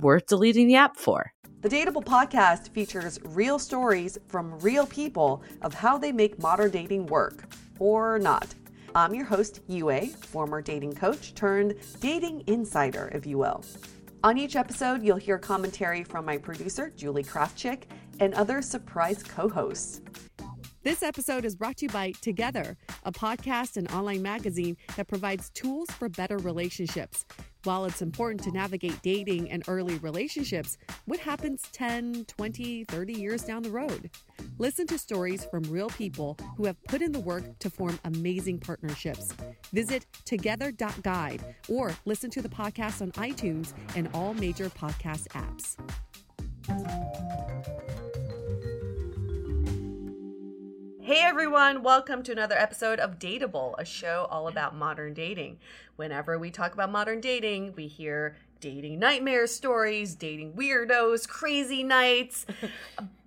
worth deleting the app for. The Dateable podcast features real stories from real people of how they make modern dating work, or not. I'm your host, Yue, former dating coach turned dating insider, if you will. On each episode, you'll hear commentary from my producer, Julie Kraftchick, and other surprise co-hosts. This episode is brought to you by Together, a podcast and online magazine that provides tools for better relationships. While it's important to navigate dating and early relationships, what happens 10, 20, 30 years down the road? Listen to stories from real people who have put in the work to form amazing partnerships. Visit together.guide or listen to the podcast on iTunes and all major podcast apps. Hey everyone, welcome to another episode of Dateable, a show all about modern dating. Whenever we talk about modern dating, we hear dating nightmare stories, dating weirdos, crazy nights.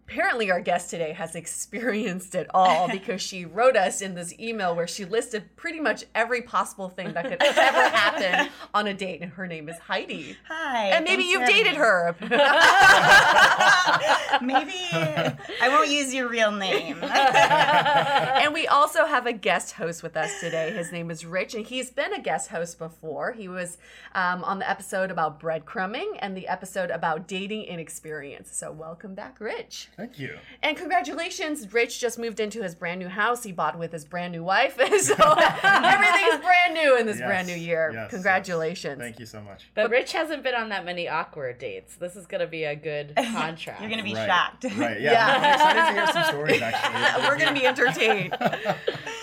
Apparently our guest today has experienced it all because she wrote us in this email where she listed pretty much every possible thing that could ever happen on a date. And her name is Heidi. Hi. And maybe you've dated her. Maybe. I won't use your real name. And we also have a guest host with us today. His name is Rich, and he's been a guest host before. He was on the episode about breadcrumbing and the episode about dating inexperience. So welcome back, Rich. Thank you. And congratulations. Rich just moved into his brand new house he bought with his brand new wife. So everything's brand new in this brand new year. Yes, congratulations. Yes. Thank you so much. But Rich hasn't been on that many awkward dates. This is going to be a good contrast. You're going to be shocked. Right, yeah. I'm excited to hear some stories, actually. We're going to be entertained.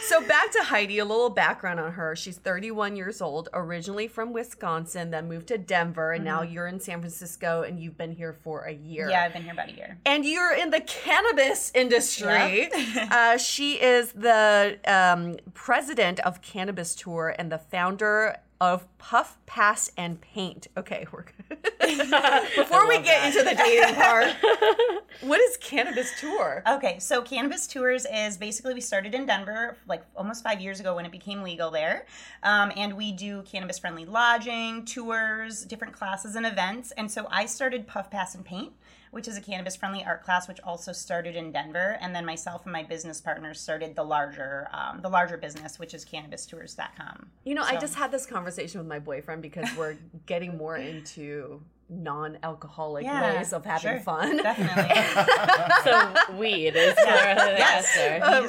So back to Heidi, a little background on her. She's 31 years old, originally from Wisconsin, then moved to Denver, and now you're in San Francisco, and you've been here for a year. Yeah, I've been here about a year. And you're in the cannabis industry. Yeah. She is the president of Cannabis Tours and the founder of Puff, Pass, and Paint. Okay, we're good. Before we get into the dating part, what is Cannabis Tour? Okay, so Cannabis Tours is basically, we started in Denver like almost 5 years ago when it became legal there. And we do cannabis-friendly lodging, tours, different classes and events. And so I started Puff, Pass, and Paint, which is a cannabis-friendly art class, which also started in Denver. And then myself and my business partners started the larger business, which is CannabisTours.com. You know, so. I just had this conversation with my boyfriend because we're getting more into non-alcoholic ways of having fun. Definitely. So weed is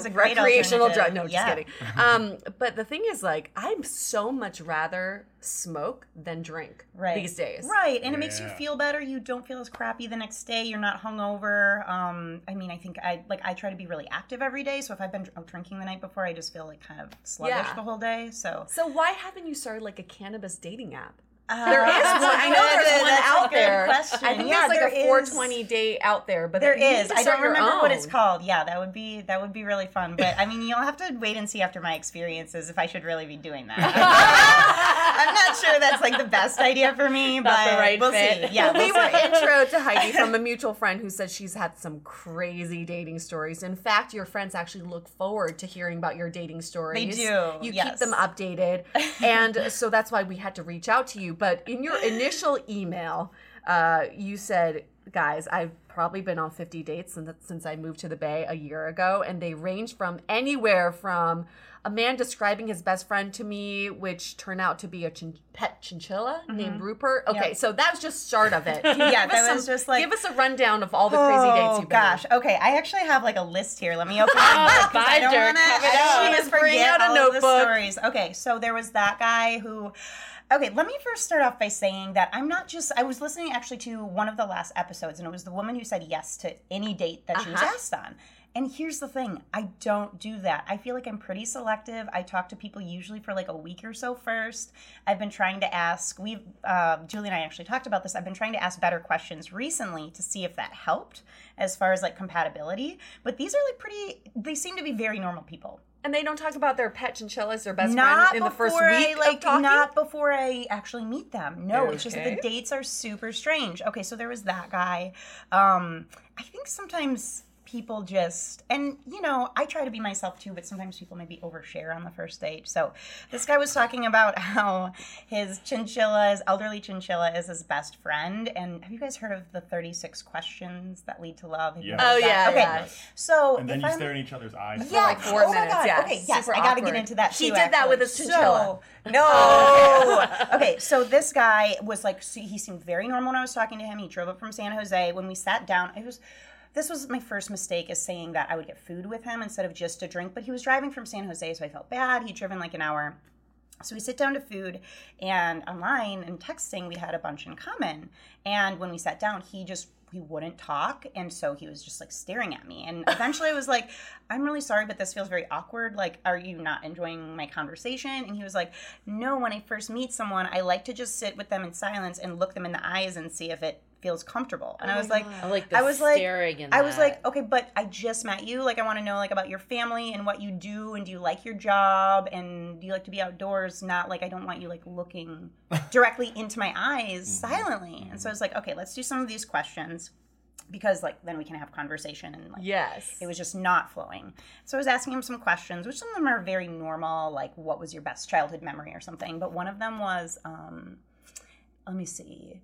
a great recreational drug. No, just kidding. But the thing is, like, I'm so much rather smoke than drink these days. Right, and it makes you feel better. You don't feel as crappy the next day. You're not hungover. I mean, I think I try to be really active every day. So if I've been drinking the night before, I just feel like kind of sluggish the whole day. So why haven't you started like a cannabis dating app? There is one. I know there's one out there. Question. I think there's like a 420 day out there, but there is. I don't remember what it's called. Yeah, that would be really fun. But I mean, you'll have to wait and see after my experiences if I should really be doing that. I'm not sure that's like the best idea for me, but we'll see. Yeah, we were intro to Heidi from a mutual friend who says she's had some crazy dating stories. In fact, your friends actually look forward to hearing about your dating stories. They do. You keep them updated, and so that's why we had to reach out to you. But in your initial email, you said, guys, I've probably been on 50 dates since I moved to the Bay a year ago. And they range from anywhere from a man describing his best friend to me, which turned out to be a pet chinchilla named Rupert. Okay, so that was just start of it. Give us a rundown of all the crazy dates you've been on. Okay, I actually have like a list here. Let me open it up. I don't want to forget all of the stories. Okay, so there was that guy who... Okay, let me first start off by saying that I was listening actually to one of the last episodes, and it was the woman who said yes to any date that she was asked on. And here's the thing, I don't do that. I feel like I'm pretty selective. I talk to people usually for like a week or so first. I've been trying to ask, Julie and I actually talked about this, I've been trying to ask better questions recently to see if that helped as far as like compatibility. But these are like they seem to be very normal people. And they don't talk about their pet chinchillas, their best friend, in the first week of talking? Not before I actually meet them. No, okay. It's just that the dates are super strange. Okay, so there was that guy. I think sometimes people just, and you know, I try to be myself too, but sometimes people maybe overshare on the first date. So this guy was talking about how his elderly chinchilla is his best friend. And have you guys heard of the 36 questions that lead to love? Yes. Oh yeah. Okay. Yeah. So and then you stare in each other's eyes. Yeah. Like 4 minutes. My God. Yes. Okay. Yes. Super I got to get into that. She did that with his chinchilla. So, no. Okay. So this guy was like, he seemed very normal when I was talking to him. He drove up from San Jose. When we sat down, this was my first mistake, is saying that I would get food with him instead of just a drink. But he was driving from San Jose, so I felt bad. He'd driven like an hour. So we sit down to food, and online and texting, we had a bunch in common. And when we sat down, he wouldn't talk, and so he was just like staring at me. And eventually I was like, I'm really sorry, but this feels very awkward. Like, are you not enjoying my conversation? And he was like, no, when I first meet someone, I like to just sit with them in silence and look them in the eyes and see if it feels comfortable. And I was like, okay, but I just met you. Like, I want to know like about your family and what you do, and do you like your job, and do you like to be outdoors? Not like, I don't want you like looking directly into my eyes silently. And so I was like, okay, let's do some of these questions, because like then we can have conversation. And like, yes, it was just not flowing. So I was asking him some questions, which some of them are very normal, like what was your best childhood memory or something. But one of them was, let me see.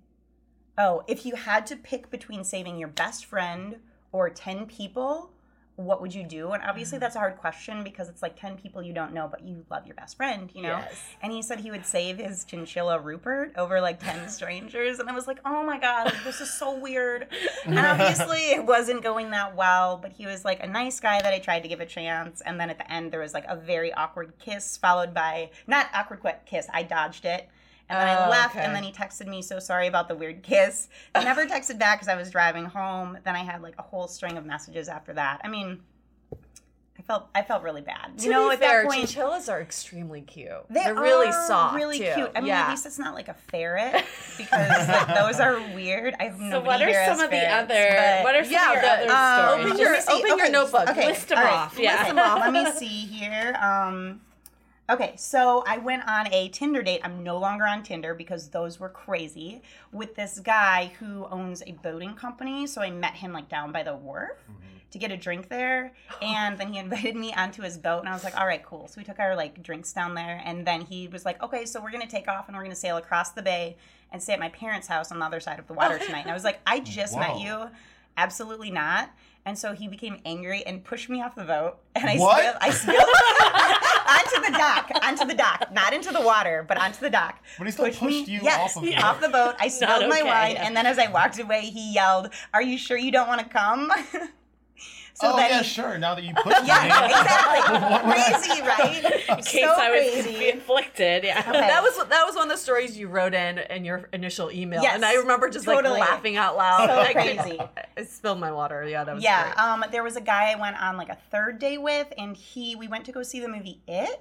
Oh, if you had to pick between saving your best friend or 10 people, what would you do? And obviously that's a hard question, because it's like 10 people you don't know, but you love your best friend, you know? Yes. And he said he would save his chinchilla Rupert over like 10 strangers. And I was like, oh my God, like, this is so weird. And obviously it wasn't going that well, but he was like a nice guy that I tried to give a chance. And then at the end there was like a very awkward kiss followed by, not awkward kiss, I dodged it. And then I left, and then he texted me, so sorry about the weird kiss. I never texted back because I was driving home. Then I had like a whole string of messages after that. I mean, I felt really bad. You know, at that point, chinchillas are extremely cute. They're really soft, really cute. I mean, at least it's not like a ferret, because like, those are weird. I have no idea. So what are some of the other? What are some of the other stories? Open your notebook. List them off. Let me see here. Okay, so I went on a Tinder date. I'm no longer on Tinder because those were crazy. With this guy who owns a boating company. So I met him like down by the wharf to get a drink there. And then he invited me onto his boat. And I was like, all right, cool. So we took our like drinks down there. And then he was like, okay, so we're going to take off and we're going to sail across the bay and stay at my parents' house on the other side of the water tonight. And I was like, I just met you. Absolutely not. And so he became angry and pushed me off the boat. And I spilled onto the dock. Not into the water, but onto the dock. But he still pushed me off the boat. I spilled my wine. Yeah. And then as I walked away, he yelled, "Are you sure you don't want to come?" Now that you pushed me. Yeah, exactly. Crazy, right? In case I was conflicted. Yeah. Okay. That was one of the stories you wrote in your initial email. Yes, and I remember just like laughing out loud. So crazy. I spilled my water. Yeah, that was great. There was a guy I went on like a third day with, and we went to go see the movie It,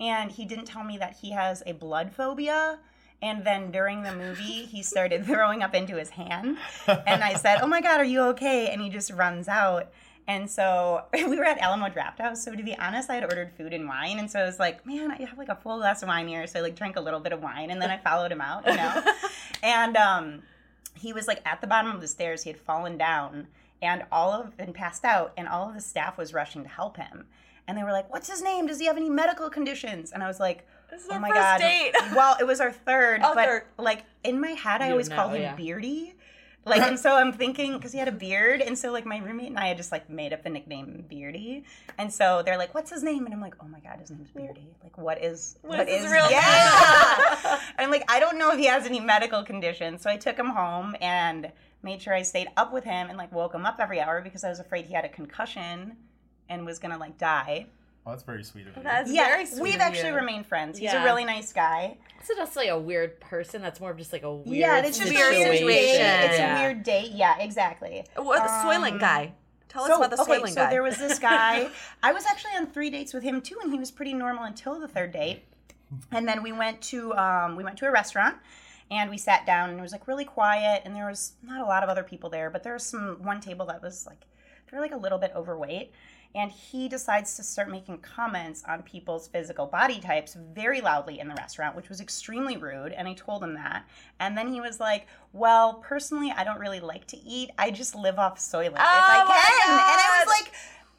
and he didn't tell me that he has a blood phobia. And then during the movie, he started throwing up into his hand. And I said, "Oh my God, are you okay?" And he just runs out. And so we were at Alamo Draft House. So to be honest, I had ordered food and wine. And so I was like, man, I have like a full glass of wine here. So I like drank a little bit of wine and then I followed him out, you know. And he was like at the bottom of the stairs. He had fallen down and passed out. And all of the staff was rushing to help him. And they were like, "What's his name? Does he have any medical conditions?" And I was like, "This is our first date." Well, it was our third. Like in my head, I always called him Beardy. Like, and so I'm thinking, because he had a beard, and so, like, my roommate and I had just, like, made up the nickname Beardy, and so they're like, "What's his name?" And I'm like, oh, my God, his name's Beardy. Like, what is his real name? I'm like, I don't know if he has any medical conditions, so I took him home and made sure I stayed up with him and, like, woke him up every hour because I was afraid he had a concussion and was going to, like, die. Oh, that's very sweet of you. We've actually remained friends. He's a really nice guy. It's not necessarily a weird person. That's more of just like a weird situation. It's a weird date. Yeah, exactly. What the Soylent guy. Tell us about the Soylent guy. So there was this guy. I was actually on 3 dates with him too, and he was pretty normal until the third date. And then we went to a restaurant. And we sat down, and it was like really quiet, and there was not a lot of other people there, but there was one table that was like, they were like a little bit overweight. And he decides to start making comments on people's physical body types very loudly in the restaurant, which was extremely rude, and I told him that. And then he was like, "Well, personally, I don't really like to eat. I just live off Soylent if I can." And I was like,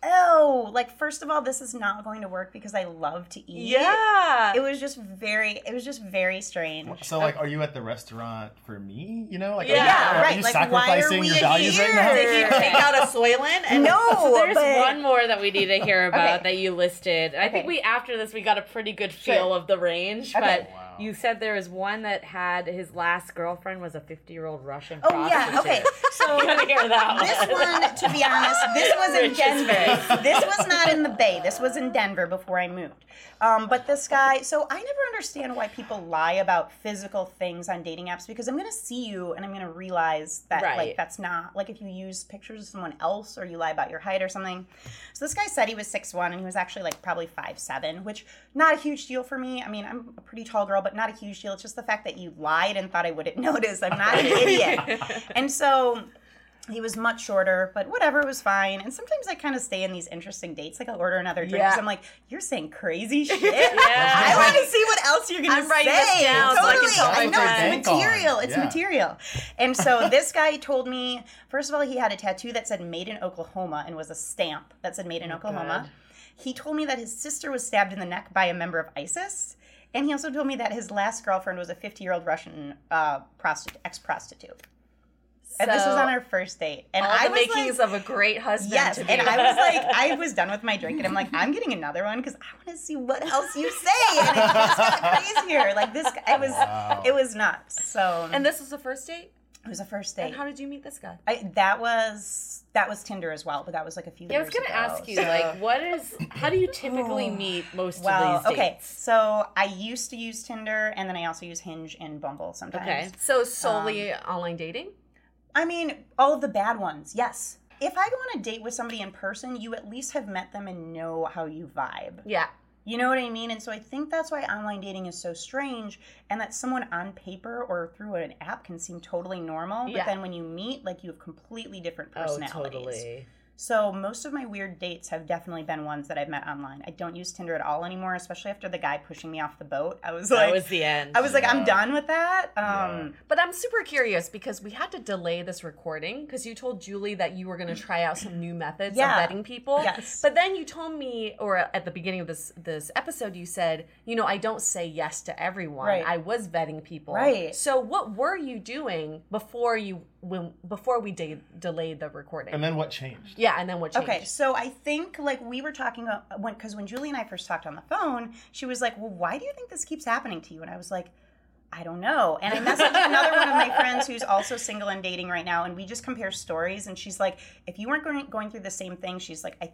oh, like, first of all, this is not going to work because I love to eat. Yeah. It was just very strange. So, like, are you at the restaurant for me? You know? Like, are you like, sacrificing your values right now? Did you take out a Soylent? There's one more that we need to hear about that you listed. I think after this, we got a pretty good feel of the range, but... Wow. You said there was one that had his last girlfriend was a 50-year-old Russian prostitute. Oh, yeah, okay. So you gotta hear that one. This one, to be honest, this was in Denver. This was not in the Bay. This was in Denver before I moved. But this guy, so I never understand why people lie about physical things on dating apps, because I'm going to see you and I'm going to realize that like that's not, like if you use pictures of someone else or you lie about your height or something. So this guy said he was 6'1", and he was actually like probably 5'7", which not a huge deal for me. I mean, I'm a pretty tall girl, but not a huge deal. It's just the fact that you lied and thought I wouldn't notice. I'm not an idiot. And so he was much shorter, but whatever, it was fine. And sometimes I kind of stay in these interesting dates. Like, I'll order another drink. Yeah. I'm like, you're saying crazy shit. I want to see what else you're going to say. I'm writing this down. Totally. So I know. It's material. It's material. And so this guy told me, first of all, he had a tattoo that said made in Oklahoma and was a stamp that said made in Oklahoma. God. He told me that his sister was stabbed in the neck by a member of ISIS. And he also told me that his last girlfriend was a 50-year-old Russian ex-prostitute. So, and this was on our first date. And all the makings of a great husband. Yes, and I was like, I was done with my drink, and I'm like, I'm getting another one because I want to see what else you say. And it just got crazier. Like this, it was nuts. So. And this was the first date? It was a first date. And how did you meet this guy? That was Tinder as well, but that was like a few years ago. I was going to ask you, like, how do you typically meet most of these dates? Okay, so I used to use Tinder, and then I also use Hinge and Bumble sometimes. Okay, so solely online dating? I mean, all of the bad ones, yes. If I go on a date with somebody in person, you at least have met them and know how you vibe. Yeah. You know what I mean? And so I think that's why online dating is so strange, and that someone on paper or through an app can seem totally normal, but then when you meet, like, you have completely different personalities. Oh, totally. So most of my weird dates have definitely been ones that I've met online. I don't use Tinder at all anymore, especially after the guy pushing me off the boat. That was the end. I was like, I'm done with that. But I'm super curious because we had to delay this recording because you told Julie that you were going to try out some new methods of vetting people. Yes. But then you told me, or at the beginning of this episode, you said, I don't say yes to everyone. Right. I was vetting people. Right. So what were you doing before we delayed the recording? And then what changed? Yeah, and then what changed? Okay, so I think we were talking because when Julie and I first talked on the phone, she was like, well, why do you think this keeps happening to you? And I was like, I don't know. And I messaged another one of my friends who's also single and dating right now, and we just compare stories. And she's like, if you weren't going through the same thing, she's like, I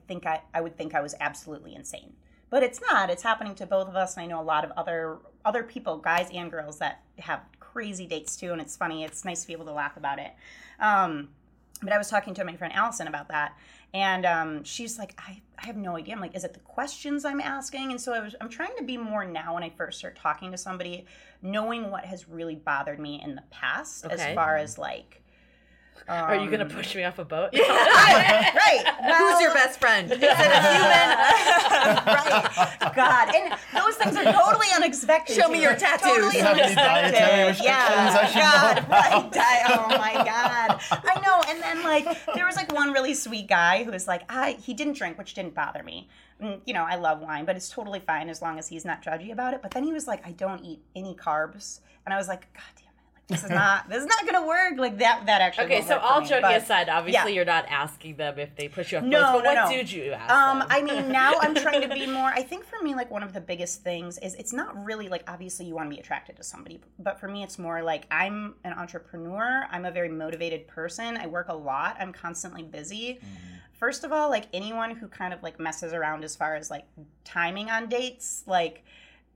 would think I was absolutely insane. But it's not. It's happening to both of us, and I know a lot of other people, guys and girls, that have crazy dates too, and it's funny. It's nice to be able to laugh about it. But I was talking to my friend Allison about that, and she's like, I have no idea. I'm like, is it the questions I'm asking? And so I'm trying to be more now when I first start talking to somebody, knowing what has really bothered me in the past, as far as are you going to push me off a boat? Yeah. Right. Well, who's your best friend? Is it a human? Right. God. And those things are totally unexpected. Show me your tattoos. Totally unexpected. Yeah. God. Right. Oh, my God. I know. And then, there was, one really sweet guy who was like, he didn't drink, which didn't bother me. I love wine, but it's totally fine as long as he's not judgy about it. But then he was like, I don't eat any carbs. And I was like, God damn. This is not going to work. That actually okay, so all joking aside, obviously you're not asking them if they push you off boats, but what did you ask them? Now I'm trying to be more, I think for me, one of the biggest things is it's not really, obviously you want to be attracted to somebody, but for me it's more I'm an entrepreneur. I'm a very motivated person. I work a lot. I'm constantly busy. Mm-hmm. First of all, anyone who kind of, messes around as far as, timing on dates,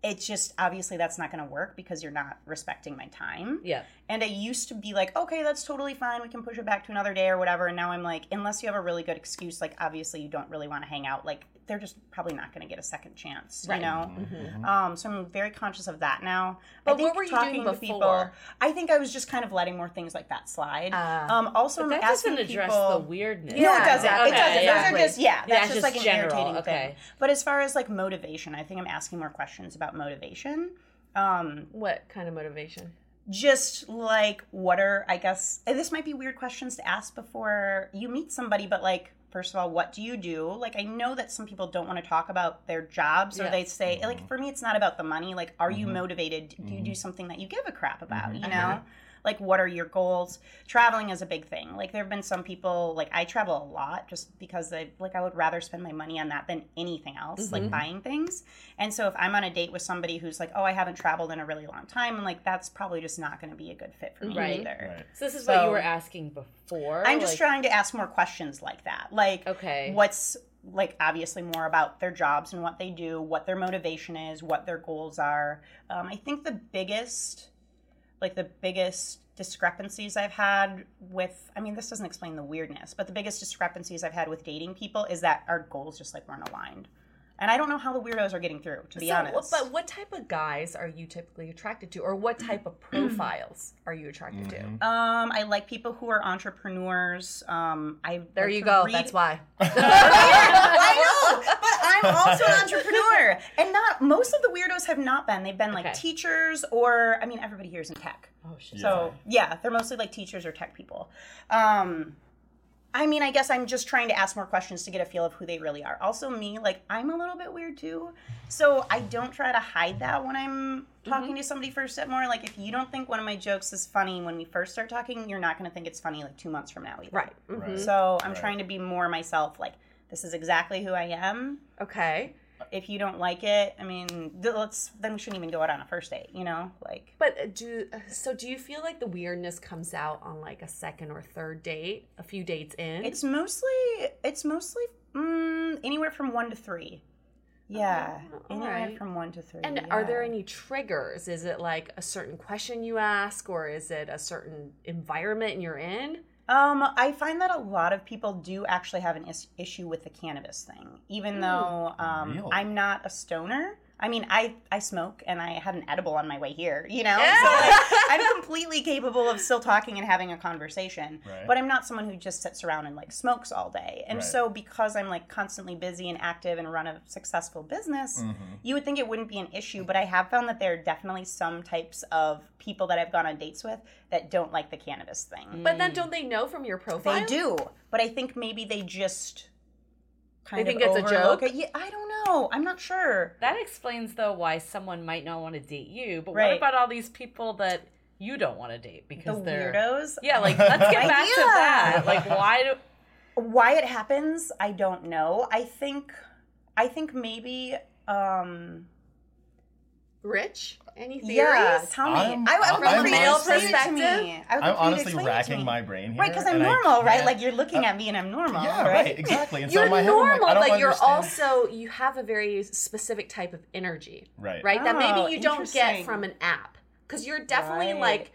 it's just, obviously, that's not going to work because you're not respecting my time. Yeah. And I used to be okay, that's totally fine. We can push it back to another day or whatever. And now I'm unless you have a really good excuse, obviously you don't really want to hang out. They're just probably not going to get a second chance, right. Mm-hmm. So I'm very conscious of that now. But what were you doing before? People, I think I was just kind of letting more things like that slide. Also, that doesn't address the weirdness. No, it doesn't. Okay, it doesn't. Yeah. Those are just, that's just an irritating thing. But as far as motivation, I think I'm asking more questions about motivation. What kind of motivation? Just what are, I guess, this might be weird questions to ask before you meet somebody, but first of all, what do you do? I know that some people don't want to talk about their jobs or they say, mm-hmm. For me, it's not about the money. Are you motivated? Mm-hmm. Do you do something that you give a crap about, mm-hmm. you know? Mm-hmm. What are your goals? Traveling is a big thing. There have been some people, I travel a lot just because I would rather spend my money on that than anything else, mm-hmm. Buying things. And so if I'm on a date with somebody who's I haven't traveled in a really long time, I'm that's probably just not going to be a good fit for me right. either. Right. So this is what you were asking before? I'm just trying to ask more questions like that. Okay. What's... obviously more about their jobs and what they do, what their motivation is, what their goals are. I think the biggest... the biggest discrepancies I've had with, this doesn't explain the weirdness, but the biggest discrepancies I've had with dating people is that our goals just weren't aligned. And I don't know how the weirdos are getting through, to be honest. But what type of guys are you typically attracted to, or what type of profiles are you attracted mm-hmm. to? I like people who are entrepreneurs. There you go. That's why. I know, but I'm also an entrepreneur, and not most of the weirdos have not been. They've been teachers, or everybody here is in tech. Oh shit. So yeah, they're mostly teachers or tech people. I guess I'm just trying to ask more questions to get a feel of who they really are. Also, me, I'm a little bit weird, too. So I don't try to hide that when I'm talking mm-hmm. to somebody for a set more. If you don't think one of my jokes is funny when we first start talking, you're not going to think it's funny, 2 months from now either. Right. Mm-hmm. Right. So I'm trying to be more myself, this is exactly who I am. Okay. If you don't like it, then we shouldn't even go out on a first date, But do you feel the weirdness comes out on a second or third date, a few dates in? It's mostly anywhere from 1 to 3. Yeah, anywhere from 1 to 3. And are there any triggers? Is it a certain question you ask, or is it a certain environment you're in? I find that a lot of people do actually have an issue with the cannabis thing, even though really? I'm not a stoner. I smoke, and I had an edible on my way here, so I'm completely capable of still talking and having a conversation, right. But I'm not someone who just sits around and like smokes all day. And right. so because I'm like constantly busy and active and run a successful business, mm-hmm. you would think it wouldn't be an issue, but I have found that there are definitely some types of people that I've gone on dates with that don't like the cannabis thing. But then don't they know from your profile? They do, but I think maybe they just... They think it's a joke? Yeah, I don't know. I'm not sure. That explains, though, why someone might not want to date you. But right. what about all these people that you don't want to date? Because they're weirdos? Yeah, like, let's get back to that. Like, why it happens, I don't know. I think maybe... Rich? Any theories? Yeah, tell me. From a male perspective, I'm honestly racking my brain here. Right, because I'm normal, right? Like, you're looking at me and I'm normal, yeah, right? Exactly. And you're so my normal, head, but you're also, you have a very specific type of energy, right? Oh, that maybe you don't get from an app. Because you're definitely like,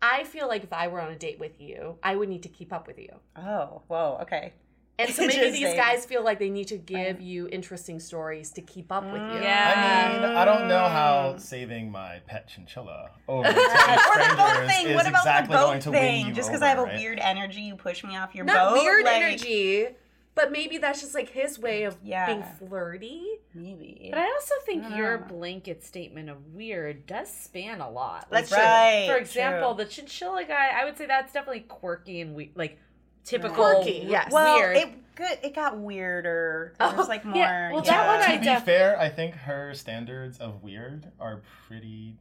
I feel like if I were on a date with you, I would need to keep up with you. Oh, whoa, okay. And so maybe these guys feel like they need to give you interesting stories to keep up with you. Yeah. I mean, I don't know how saving my pet chinchilla over to strangers is exactly going to win you. Just because I have a weird energy, you push me off your boat? Not weird energy, but maybe that's just like his way of being flirty. Maybe. But I also think your blanket statement of weird does span a lot. Like, that's right. For example, the chinchilla guy, I would say that's definitely quirky and weird. Like, typical, quirky, yes. Well, weird. It got weirder. There was like more. Yeah. Well, to be fair, I think her standards of weird are pretty.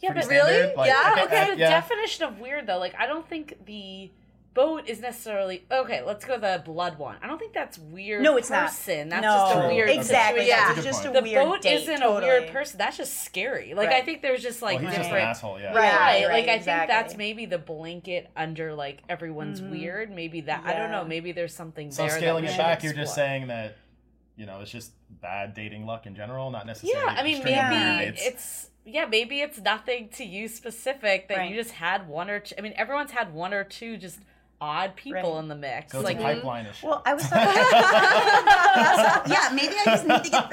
Yeah, pretty but standard. Really, like, yeah. Okay, the definition of weird though, like I don't think the boat is necessarily okay. Let's go the blood one. I don't think that's weird. No, it's person. Not. That's just a weird exactly. Yeah, that's just a weird. The boat date, isn't totally. A weird person. That's just scary. Like I think there's just like he's different. Just an asshole. Yeah. Right. Like I think that's maybe the blanket under like everyone's weird. Maybe that I don't know. Maybe there's something. So there scaling that it back, you're just saying that it's just bad dating luck in general, not necessarily. Yeah, I mean maybe it's. Yeah, maybe it's nothing to you specific that you just had one or two. I mean everyone's had one or two just. Odd people in the mix. So it's like a pipeline issue. Well, I was talking about maybe I just need to get...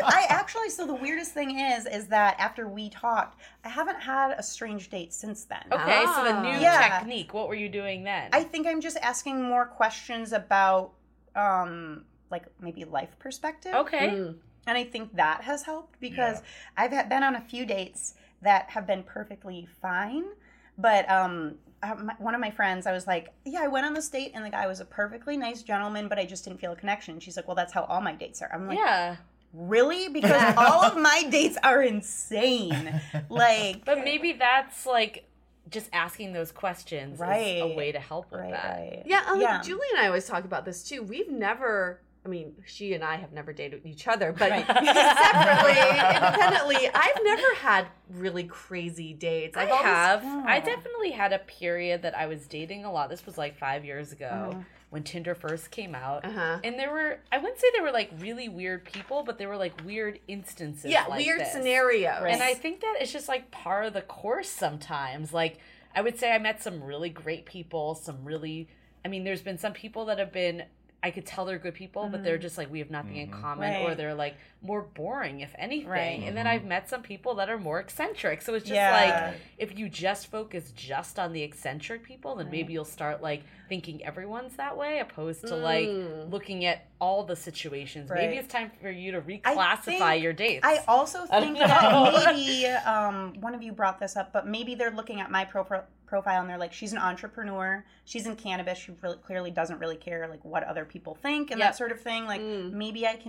So the weirdest thing is that after we talked, I haven't had a strange date since then. Okay, so the new technique, what were you doing then? I think I'm just asking more questions about, like, maybe life perspective. Okay. Mm. And I think that has helped because I've been on a few dates that have been perfectly fine, but... one of my friends, I was like, I went on this date and the guy was a perfectly nice gentleman, but I just didn't feel a connection. She's like, well, that's how all my dates are. I'm like, really? Because all of my dates are insane. Like, but maybe that's like just asking those questions is a way to help with that. Right. Yeah, Julie and I always talk about this too. We've never... I mean, she and I have never dated each other, but separately, independently, I've never had really crazy dates. I definitely had a period that I was dating a lot. This was like 5 years ago when Tinder first came out. Uh-huh. And I wouldn't say there were like really weird people, but there were like weird instances. Yeah, like weird scenarios. Right. And I think that it's just like par of the course sometimes. Like, I would say I met some really great people, there's been some people that have been... I could tell they're good people, but they're just like, we have nothing in common, or they're like more boring, if anything. Right. And then I've met some people that are more eccentric. So it's just like, if you just focus just on the eccentric people, then maybe you'll start like thinking everyone's that way, opposed to like looking at all the situations. Right. Maybe it's time for you to reclassify your dates. I also think that maybe one of you brought this up, but maybe they're looking at my profile and they're like, she's an entrepreneur, she's in cannabis, she really clearly doesn't really care like what other people think and that sort of thing. Like maybe that's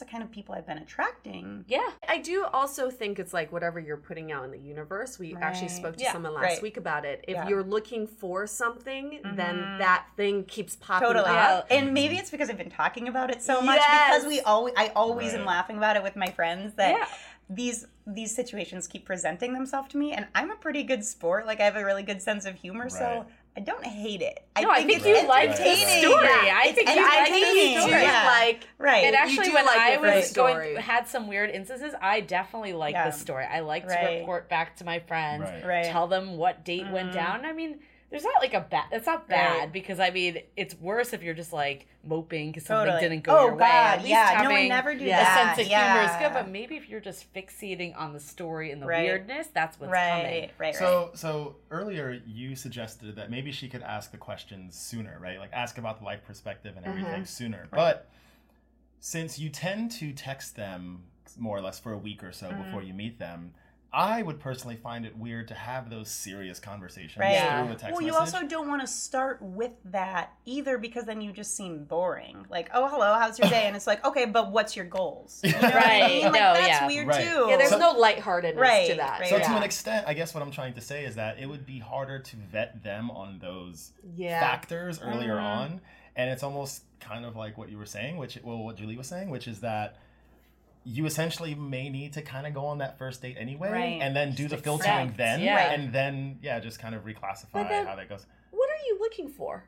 the kind of people I've been attracting. Yeah. I do also think it's like whatever you're putting out in the universe. We actually spoke to someone last week about it. If you're looking for something, then that thing keeps popping up. And maybe it's because I've been talking about it so much because I always am laughing about it with my friends that these situations keep presenting themselves to me, and I'm a pretty good sport. Like, I have a really good sense of humor, so I don't hate it. I think you like the story. I think you like the story. And actually, when I was had some weird instances, I definitely liked the story. I like to report back to my friends, tell them what date went down. I mean, There's not like a bad. That's not bad because I mean it's worse if you're just like moping because something didn't go your way. At least having no, I never do that. A sense of humor is good, but maybe if you're just fixating on the story and the weirdness, that's what's coming. So earlier you suggested that maybe she could ask the questions sooner, right? Like ask about the life perspective and everything sooner. Right. But since you tend to text them more or less for a week or so before you meet them. I would personally find it weird to have those serious conversations through a text message. Well, you also don't want to start with that either because then you just seem boring. Like, oh, hello, how's your day? And it's like, okay, but what's your goals? You know what I mean? Like, that's weird too. Yeah, there's no lightheartedness to that. Right, so to an extent, I guess what I'm trying to say is that it would be harder to vet them on those factors earlier on. And it's almost kind of like what you were saying, what Julie was saying, which is that you essentially may need to kind of go on that first date anyway and then do the filtering then and then, just kind of reclassify how that goes. What are you looking for?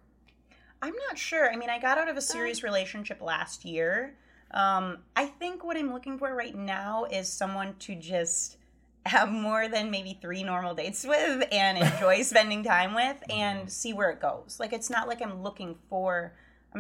I'm not sure. I mean, I got out of a serious relationship last year. I think what I'm looking for right now is someone to just have more than maybe 3 normal dates with and enjoy spending time with and see where it goes. Like, it's not like I'm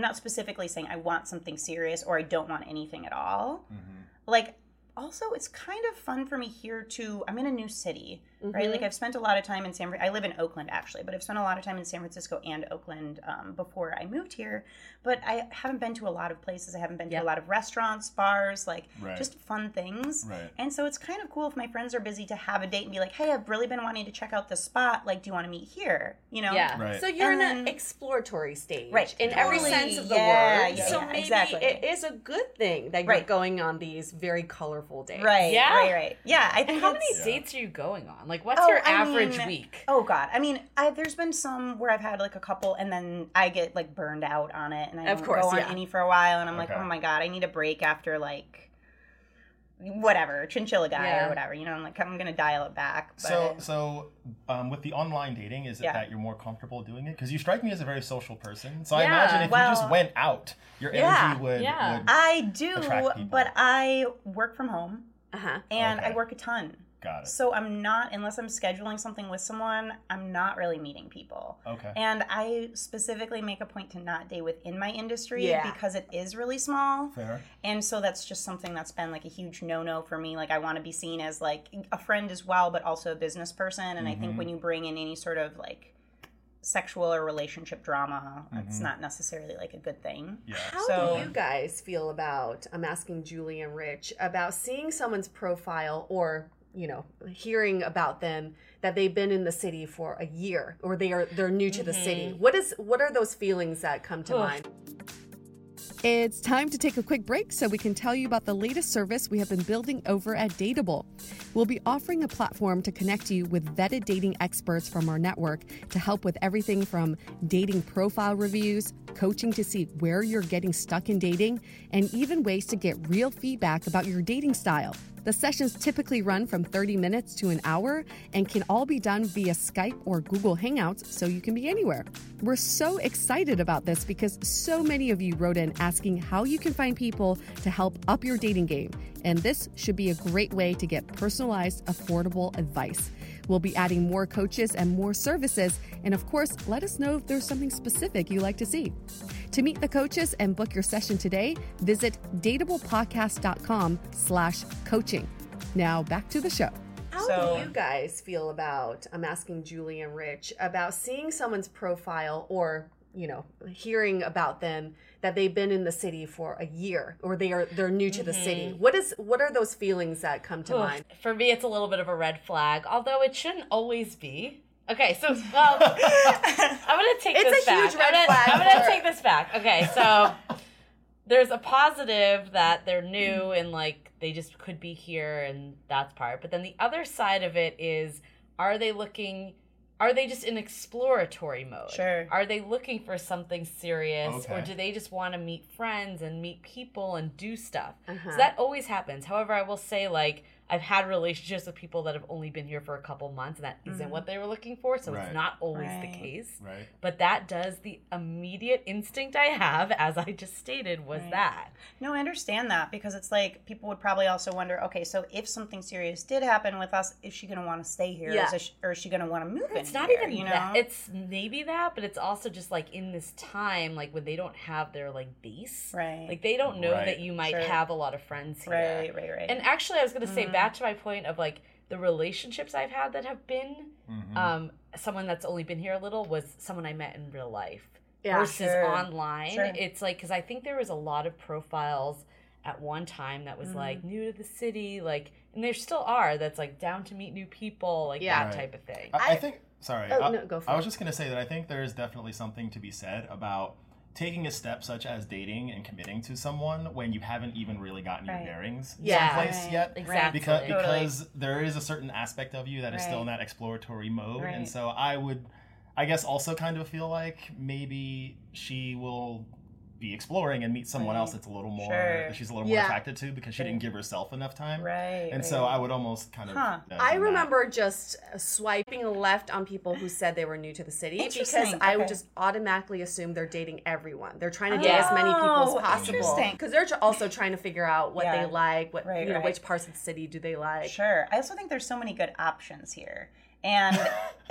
not specifically saying I want something serious or I don't want anything at all. Mm-hmm. Like, also, it's kind of fun for me here, too. I'm in a new city, right? Like, I've spent a lot of time in San Francisco. I live in Oakland, actually, but I've spent a lot of time in San Francisco and Oakland before I moved here. But I haven't been to a lot of places. I haven't been to a lot of restaurants, bars, like, just fun things. Right. And so it's kind of cool if my friends are busy to have a date and be like, hey, I've really been wanting to check out this spot. Like, do you want to meet here? You know? Yeah. Right. So you're in an exploratory stage. Right. In every sense of the word. Yeah, so maybe it is a good thing that you're going on these very colorful dates. Right. Yeah. Right. Yeah. I think. How many dates are you going on? Like, what's your average week? Oh God. I mean, there's been some where I've had like a couple, and then I get like burned out on it, and I don't go on any for a while, and I'm like, oh my God, I need a break after like whatever chinchilla guy or whatever. You know, I'm like, I'm gonna dial it back. But... So with the online dating, is it that you're more comfortable doing it? Because you strike me as a very social person, so I imagine if you just went out, your energy would I do, but I work from home, and I work a ton. Got it. So I'm not, unless I'm scheduling something with someone, I'm not really meeting people. Okay. And I specifically make a point to not date within my industry because it is really small. Fair. And so that's just something that's been like a huge no-no for me. Like I want to be seen as like a friend as well, but also a business person. And I think when you bring in any sort of like sexual or relationship drama, it's not necessarily like a good thing. Yeah. How do you guys feel about, I'm asking Julie and Rich, about seeing someone's profile or... you know, hearing about them that they've been in the city for a year or they're new to the city. What are those feelings that come to mind? It's time to take a quick break so we can tell you about the latest service we have been building over at Dateable. We'll be offering a platform to connect you with vetted dating experts from our network to help with everything from dating profile reviews, coaching to see where you're getting stuck in dating, and even ways to get real feedback about your dating style. The sessions typically run from 30 minutes to an hour and can all be done via Skype or Google Hangouts so you can be anywhere. We're so excited about this because so many of you wrote in asking how you can find people to help up your dating game. And this should be a great way to get personalized, affordable advice. We'll be adding more coaches and more services. And of course, let us know if there's something specific you like to see. To meet the coaches and book your session today, visit dateablepodcast.com/coaching. Now back to the show. How do you guys feel about, I'm asking Julie and Rich, about seeing someone's profile or, you know, hearing about them that they've been in the city for a year or they're new to the city. What are those feelings that come to mind? For me, it's a little bit of a red flag, although it shouldn't always be. Okay, so I'm going to take this back. It's a huge red flag. I'm going to take this back. Okay, so there's a positive that they're new and like they just could be here and that's part. But then the other side of it is, are they just in exploratory mode? Sure. Are they looking for something serious or do they just want to meet friends and meet people and do stuff? So that always happens. However, I will say like I've had relationships with people that have only been here for a couple months, and that isn't what they were looking for, so it's not always the case. Right. But that does, the immediate instinct I have, as I just stated, was that. No, I understand that, because it's like people would probably also wonder, okay, so if something serious did happen with us, is she going to want to stay here? Yeah. Or is she going to want to move in? It's not here, even, you know? That. It's maybe that, but it's also just like in this time, like when they don't have their like base. Right. Like they don't know that you might have a lot of friends here. Right. And actually I was going to say, back to my point of like the relationships I've had that have been someone that's only been here a little was someone I met in real life versus online. It's like, because I think there was a lot of profiles at one time that was like new to the city, like, and there still are, that's like down to meet new people, like that type of thing. I think, sorry, I was just going to say that I think there is definitely something to be said about taking a step such as dating and committing to someone when you haven't even really gotten your bearings someplace yet. Exactly. Because there is a certain aspect of you that is still in that exploratory mode. Right. And so I would, I guess, also kind of feel like maybe she will be exploring and meet someone else that's a little more, that she's a little more attracted to, because she didn't give herself enough time. Right. And so I would almost kind of... I remember just swiping left on people who said they were new to the city, because I would just automatically assume they're dating everyone. They're trying to date as many people as possible. Because they're also trying to figure out what they like, what you know, which parts of the city do they like. Sure. I also think there's so many good options here. And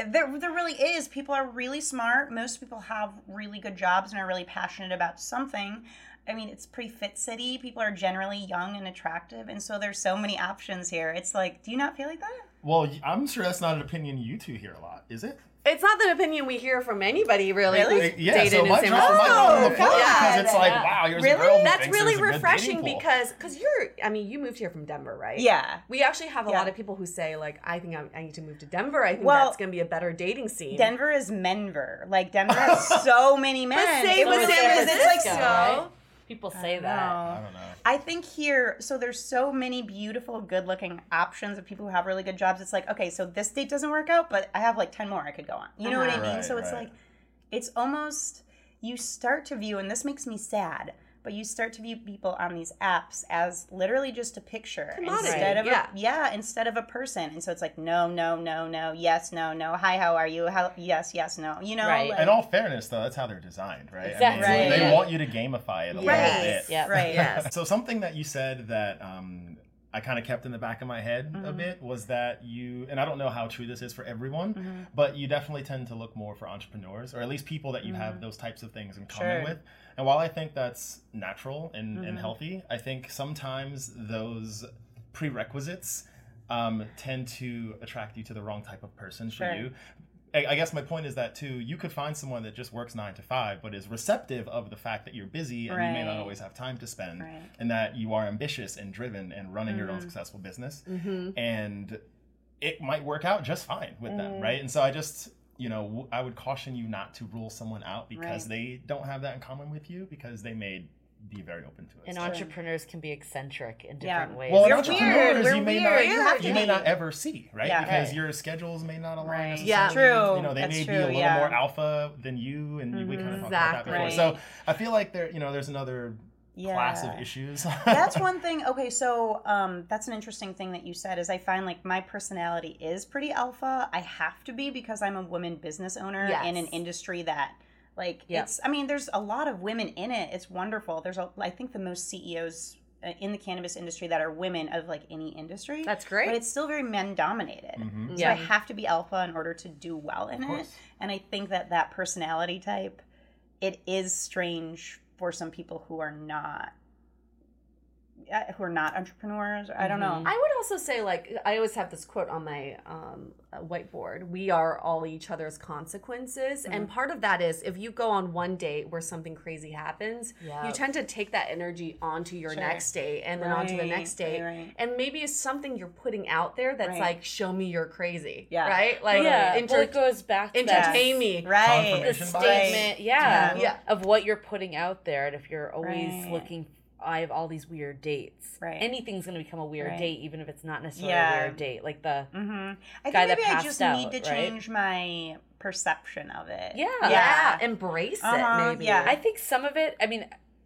there really is. People are really smart. Most people have really good jobs and are really passionate about something. I mean, it's pretty fit city. People are generally young and attractive. And so there's so many options here. It's like, do you not feel like that? Well, I'm sure that's not an opinion you two hear a lot, is it? It's not the opinion we hear from anybody, really. Really? Yeah, so my job on the phone, because it's like, wow, you're really? A girl who That's really refreshing, because you're, I mean, you moved here from Denver, right? Yeah. We actually have a lot of people who say, like, I think I need to move to Denver. I think that's going to be a better dating scene. Denver is Menver. Like, Denver has so many men. But same with San Francisco. Right? People say that. I don't know. I think here, so there's so many beautiful, good-looking options of people who have really good jobs. It's like, okay, so this date doesn't work out, but I have like 10 more I could go on. You know what I mean? Right, so it's like, it's almost, you start to view, and this makes me sad, but you start to view people on these apps as literally just a picture instead of instead of a person. And so it's like, no, yes, no, hi, how are you, how, yes, no, you know. Right. Like, in all fairness, though, that's how they're designed, right? Exactly. I mean, they want you to gamify it a little bit. Yep. Right. Yes. So something that you said that I kind of kept in the back of my head a bit was that you, and I don't know how true this is for everyone, but you definitely tend to look more for entrepreneurs, or at least people that you have those types of things in common with. And while I think that's natural and healthy, I think sometimes those prerequisites tend to attract you to the wrong type of person for you. I guess my point is that, too, you could find someone that just works 9 to 5, but is receptive of the fact that you're busy and you may not always have time to spend, and that you are ambitious and driven and running your own successful business. And it might work out just fine with them, right? And so I just, you know, I would caution you not to rule someone out because they don't have that in common with you, because they may be very open to it. And entrepreneurs can be eccentric in different ways. Well, entrepreneurs you may not ever see, right? Yeah, because your schedules may not align necessarily. Yeah, true. You know, they may be a little more alpha than you, and we kind of talked about that before. So I feel like there, you know, there's another class of issues. That's one thing. Okay, so that's an interesting thing that you said, is I find like my personality is pretty alpha. I have to be, because I'm a woman business owner in an industry that, like, it's, I mean, there's a lot of women in it. It's wonderful. There's, I think, the most CEOs in the cannabis industry that are women of, like, any industry. That's great. But it's still very men-dominated. Mm-hmm. So I have to be alpha in order to do well in it. And I think that that personality type, it is strange for some people who are not entrepreneurs. I don't know. I would also say, like, I always have this quote on my whiteboard, we are all each other's consequences. And part of that is, if you go on one date where something crazy happens, you tend to take that energy onto your next date, and then onto the next date. Right. And maybe it's something you're putting out there that's like, show me you're crazy. Yeah. Right? Like, it goes back to entertain me. Right. The statement of what you're putting out there. And if you're always looking, I have all these weird dates. Right. Anything's going to become a weird date, even if it's not necessarily a weird date. Like the guy that passed out. I think maybe I just need to change my perception of it. Yeah. Embrace it, maybe. Yeah. I think some of it, I mean,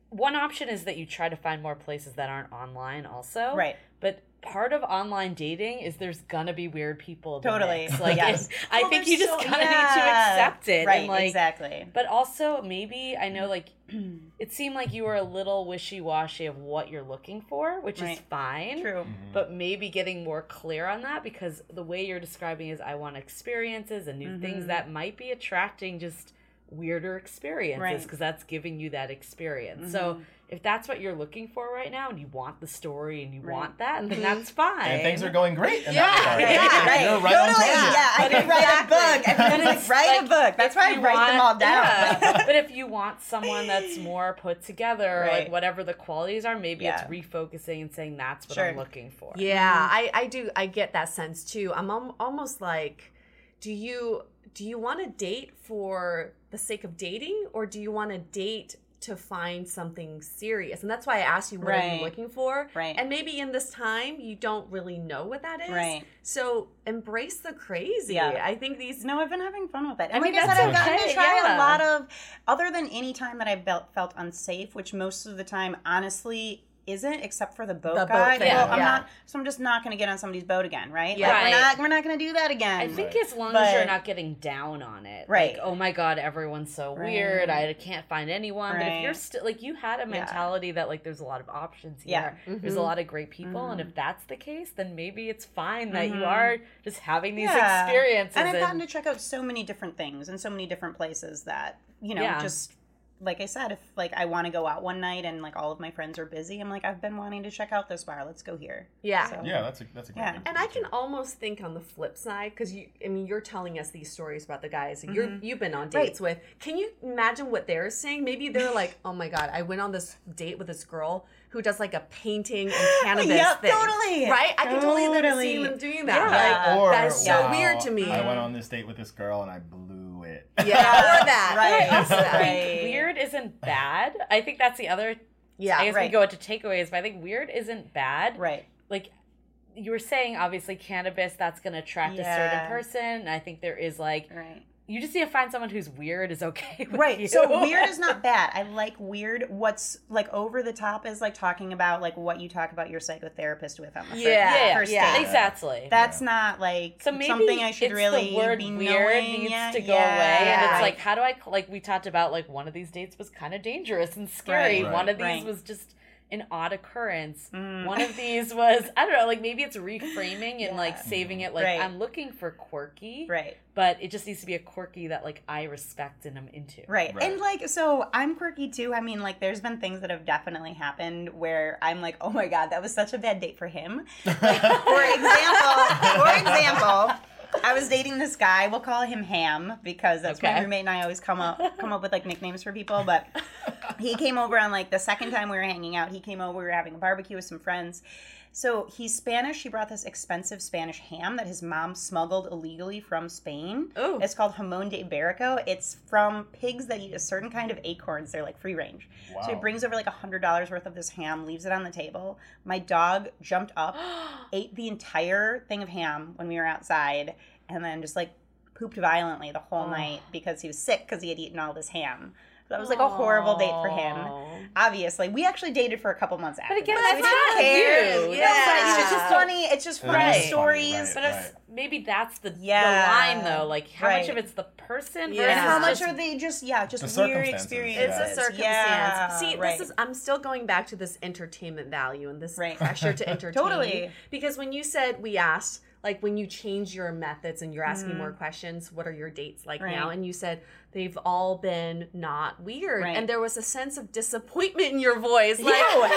one option is that you try to find more places that aren't online also. Right. But part of online dating is there's gonna be weird people. Totally. Like, yes. I think you just kind of need to accept it. Right, and like, exactly. But also maybe, I know like it seemed like you were a little wishy-washy of what you're looking for, which is fine. True. Mm-hmm. But maybe getting more clear on that, because the way you're describing is I want experiences and new things that might be attracting just weirder experiences, because that's giving you that experience. So if that's what you're looking for right now and you want the story and you want that, then that's fine. And things are going great in that regard. I could write a book. That's why I write them all down. Yeah. But if you want someone that's more put together, like whatever the qualities are, maybe it's refocusing and saying that's what I'm looking for. Yeah, I do. I get that sense too. I'm almost like, do you want to date for the sake of dating, or do you want to date to find something serious? And that's why I asked you, what are you looking for? Right. And maybe in this time, you don't really know what that is. Right. So embrace the crazy. Yeah. I think these... No, I've been having fun with it. And I mean, that's I've gotten to try a lot of... Other than any time that I felt unsafe, which most of the time, honestly... isn't, except for the boat guy. So I'm just not going to get on somebody's boat again, right? Yeah. Like, we're not going to do that again. I think as long as you're not getting down on it. Right. Like, oh my God, everyone's so weird. I can't find anyone. But if you're still, like, you had a mentality that, like, there's a lot of options here. Yeah. Mm-hmm. There's a lot of great people. Mm-hmm. And if that's the case, then maybe it's fine that you are just having these experiences. And I've gotten to check out so many different things and so many different places that, you know, just... Like I said, if like I want to go out one night and like all of my friends are busy, I'm like, I've been wanting to check out this bar. Let's go here. Yeah. So, yeah, that's a good thing. And I can almost think on the flip side, because you're telling us these stories about the guys that you've been on dates with. Can you imagine what they're saying? Maybe they're like, oh my God, I went on this date with this girl who does like a painting and cannabis thing. Totally. Right? I can totally see them doing that. Yeah. Like, or, that is so weird to me. I went on this date with this girl and I blew it. Yeah, or that. Right. Also, weird isn't bad. I think that's the other... Yeah, I guess we go into takeaways, but I think weird isn't bad. Right. Like, you were saying, obviously, cannabis, that's going to attract a certain person. And I think there is like... Right. You just need to find someone who's weird is okay with you. So weird is not bad. I like weird. What's like over the top is like talking about like what you talk about your psychotherapist with on the first date. Exactly. That's not like so maybe something I should really be knowing. The word weird needs to go away. And it's like, how do I, like we talked about, like one of these dates was kind of dangerous and scary. Right. One of these was just an odd occurrence. Mm. One of these was, I don't know, like maybe it's reframing and like saving it. Like I'm looking for quirky, but it just needs to be a quirky that like I respect and I'm into. Right. And like, so I'm quirky too. I mean, like there's been things that have definitely happened where I'm like, oh my God, that was such a bad date for him. Like, for example, I was dating this guy. We'll call him Ham because that's my roommate and I always come up with like nicknames for people. But he came over on like the second time we were hanging out. He came over. We were having a barbecue with some friends. So he's Spanish. He brought this expensive Spanish ham that his mom smuggled illegally from Spain. Ooh. It's called jamón de ibérico. It's from pigs that eat a certain kind of acorns. They're like free range. Wow. So he brings over like $100 worth of this ham, leaves it on the table. My dog jumped up, ate the entire thing of ham when we were outside, and then just like pooped violently the whole night because he was sick because he had eaten all this ham. That was like a horrible date for him. Obviously, we actually dated for a couple months after. But again, that's not you. Yeah, but it's just funny. It's just funny stories. But maybe that's the line though. Like how much of it's the person versus how much are they just the weird experiences. It's a circumstance. Yeah. See, this is I'm still going back to this entertainment value and this pressure to entertain. Totally. Because when you said we asked. Like when you change your methods and you're asking more questions, what are your dates like now? And you said they've all been not weird. Right. And there was a sense of disappointment in your voice. Like, like,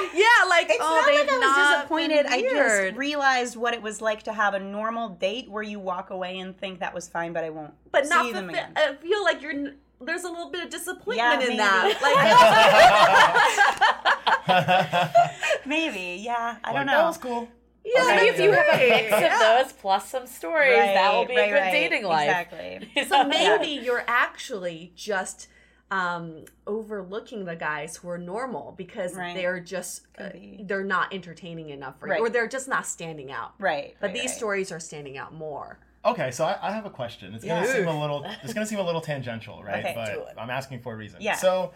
it's I was disappointed. I just realized what it was like to have a normal date where you walk away and think that was fine, but I won't see them again. I feel like there's a little bit of disappointment in that. Like, maybe, I don't know. That was cool. Yeah, okay, maybe if you have a mix of those plus some stories, that will be a good dating life. Exactly. So maybe you're actually just overlooking the guys who are normal because they're just they're not entertaining enough for you, or they're just not standing out. Right. But these stories are standing out more. Okay, so I have a question. It's gonna seem a little tangential, right? Okay, but do it. I'm asking for a reason. Yeah. So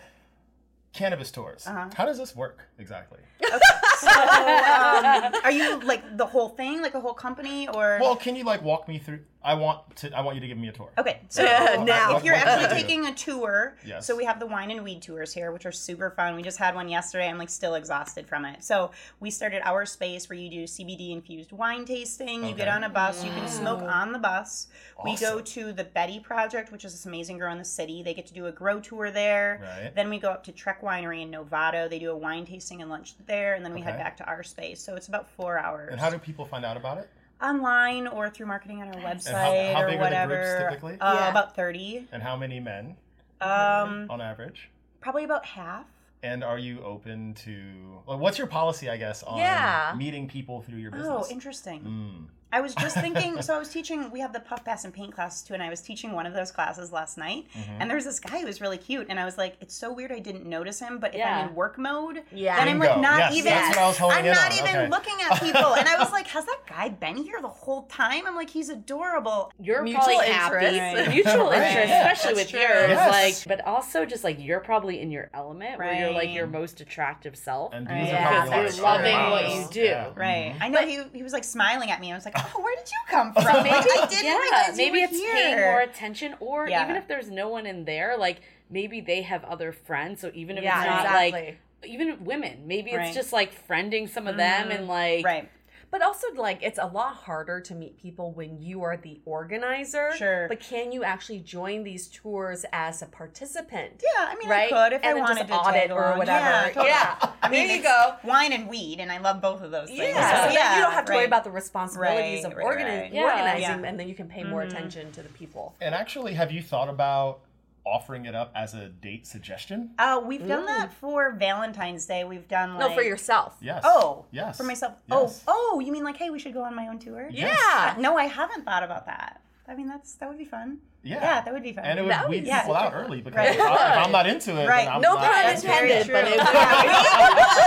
Cannabis Tours. Uh-huh. How does this work exactly? Okay. So, are you like the whole thing, like a whole company, or? Well, can you like walk me through? I want you to give me a tour. Okay, so now if you're actually taking a tour, yes. So we have the wine and weed tours here, which are super fun. We just had one yesterday. I'm like still exhausted from it. So we started our space where you do CBD infused wine tasting. Okay. You get on a bus, you can smoke on the bus. Awesome. We go to the Betty Project, which is this amazing girl in the city. They get to do a grow tour there. Right. Then we go up to Trek Winery in Novato. They do a wine tasting and lunch there, and then we head back to our space. So it's about 4 hours. And how do people find out about it? Online or through marketing on our website and how big or whatever. Are the groups typically? About 30. And how many men? On average? Probably about half. And are you open to, like, what's your policy, I guess, on meeting people through your business? Oh, interesting. I was just thinking, so I was teaching, we have the Puff, Pass, and Paint classes too, and I was teaching one of those classes last night, and there was this guy who was really cute, and I was like, it's so weird I didn't notice him, but if I'm in work mode, then I'm like not even, that's what I was holding I'm not on. Even okay. looking at people, and I was like, has that guy been here the whole time? I'm like, he's adorable. You're mutual interest. Right. Mutual interest, especially that's with true. Yours, yes. Like, but also just like, you're probably in your element, where you're like your most attractive self. And these are probably you're loving what you do. Yeah. Right. I know he was like smiling at me, and I was like, oh, where did you come from? Maybe I didn't realize maybe you were it's here. Paying more attention, or even if there's no one in there, like maybe they have other friends. So even if it's not like even women, maybe it's just like friending some of them and like But also, like, it's a lot harder to meet people when you are the organizer. Sure. But can you actually join these tours as a participant? Yeah, I mean, right? I could if and I wanted to audit or whatever. Yeah, totally. I mean, there you go. Wine and weed, and I love both of those things. Yeah. So then you don't have to worry about the responsibilities of organizing, and then you can pay more attention to the people. And actually, have you thought about offering it up as a date suggestion? We've done that for Valentine's Day. We've done like... No, for yourself. Yes. Oh. Yes. For myself. Yes. Oh, you mean like, hey, we should go on my own tour? Yes. Yeah. No, I haven't thought about that. I mean, that would be fun. Yeah, that would be fun. And it would weed people out early because if I'm not into it, then I'm not. No pun intended, but it would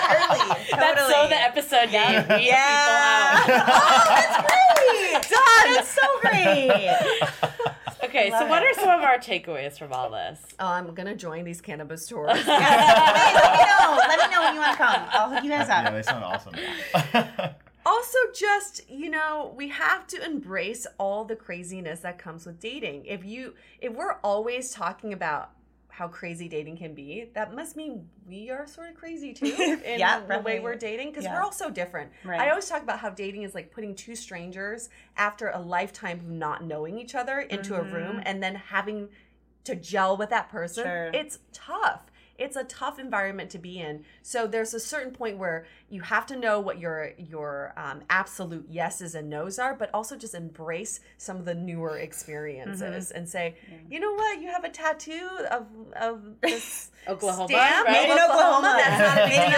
early. That's so the episode name. Weed people out. Oh, that's great. Done. That's so great. Okay, so what are some of our takeaways from all this? Oh, I'm going to join these cannabis tours. Yes. Let me know when you want to come. I'll hook you guys up. Yeah, they sound awesome. Also, just, we have to embrace all the craziness that comes with dating. If we're always talking about how crazy dating can be, that must mean we are sort of crazy too in the way we're dating, because we're all so different. Right. I always talk about how dating is like putting two strangers after a lifetime of not knowing each other into a room and then having to gel with that person. Sure. It's tough. It's a tough environment to be in. So there's a certain point where you have to know what your absolute yeses and nos are, but also just embrace some of the newer experiences and say, you know what, you have a tattoo of this Oklahoma stamp made in Oklahoma. That's not a big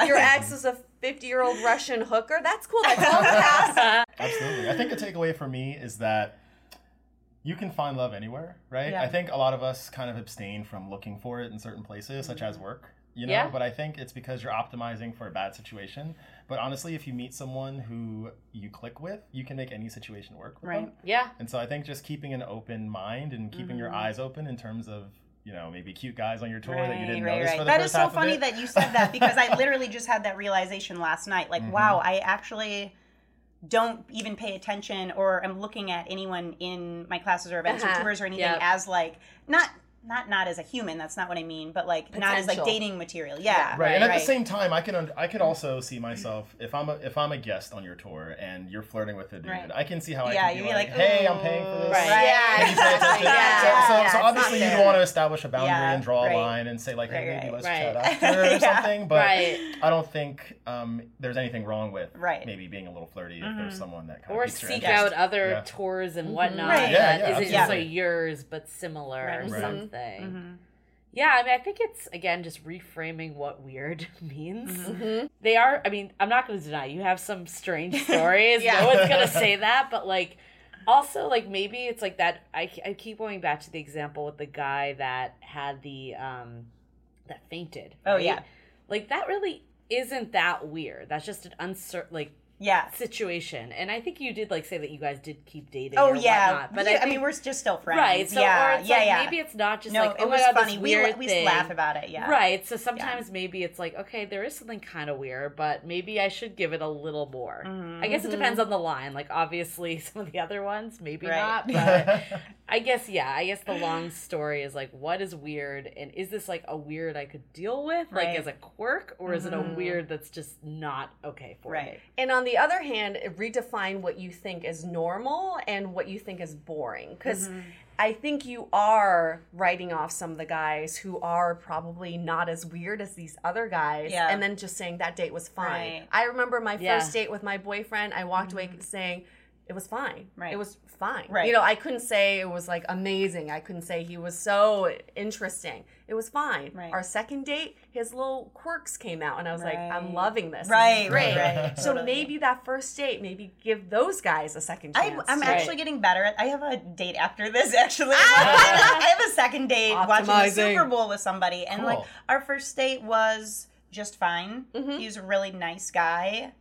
deal. Your ex is a 50-year-old Russian hooker. That's cool. That's all past. Absolutely. I think the takeaway for me is that you can find love anywhere, right? Yeah. I think a lot of us kind of abstain from looking for it in certain places, such as work, But I think it's because you're optimizing for a bad situation. But honestly, if you meet someone who you click with, you can make any situation work with them. Yeah. And so I think just keeping an open mind and keeping your eyes open in terms of, maybe cute guys on your tour that you didn't notice for the first half of it. That is so funny that you said that, because I literally just had that realization last night. Like, wow, I actually don't even pay attention or am looking at anyone in my classes or events or tours or anything as like, not as a human, that's not what I mean, but like potential. Not as like dating material. Yeah. Right. And at the same time, I could also see myself, if I'm a guest on your tour and you're flirting with a dude, I can see how I can be like, hey, I'm paying for this. Right. Yeah. Exactly. So obviously you'd want to establish a boundary and draw a line and say like, hey, maybe let's chat after or something. But I don't think there's anything wrong with maybe being a little flirty if there's someone that kind of piques your interest. Or seek out other tours and whatnot that isn't just like yours, but similar or something. Yeah, I mean, I think it's, again, just reframing what weird means. Mm-hmm. They are, I mean, I'm not going to deny you have some strange stories. No one's going to say that, but, like, also, like, maybe it's like that, I keep going back to the example with the guy that had the, that fainted. Right? Oh, yeah. Like, that really isn't that weird. That's just an uncertain, like, yeah situation. And I think you did like say that you guys did keep dating. Oh, or yeah. Whatnot, but yeah, I mean, we're just still friends. Right. So, yeah. Or it's like, maybe it's not just like, oh, it was my God, funny. This weird we thing. Laugh about it. Yeah. Right. So sometimes maybe it's like, okay, there is something kind of weird, but maybe I should give it a little more. Mm-hmm. I guess it depends on the line. Like, obviously, some of the other ones, maybe not. But I guess, yeah. I guess the long story is like, what is weird? And is this like a weird I could deal with, like as a quirk, or is it a weird that's just not okay for me? And on the other hand, redefine what you think is normal and what you think is boring, because I think you are writing off some of the guys who are probably not as weird as these other guys, and then just saying that date was fine. I remember my first date with my boyfriend, I walked away saying it was fine. It was fine. You know, I couldn't say it was like amazing. I couldn't say he was so interesting. It was fine. Our second date, his little quirks came out, and I was like, I'm loving this. Right. So maybe that first date, maybe give those guys a second chance. I'm actually getting better at. I have a date after this, actually. I have a second date watching the Super Bowl with somebody, and like our first date was just fine. He's a really nice guy.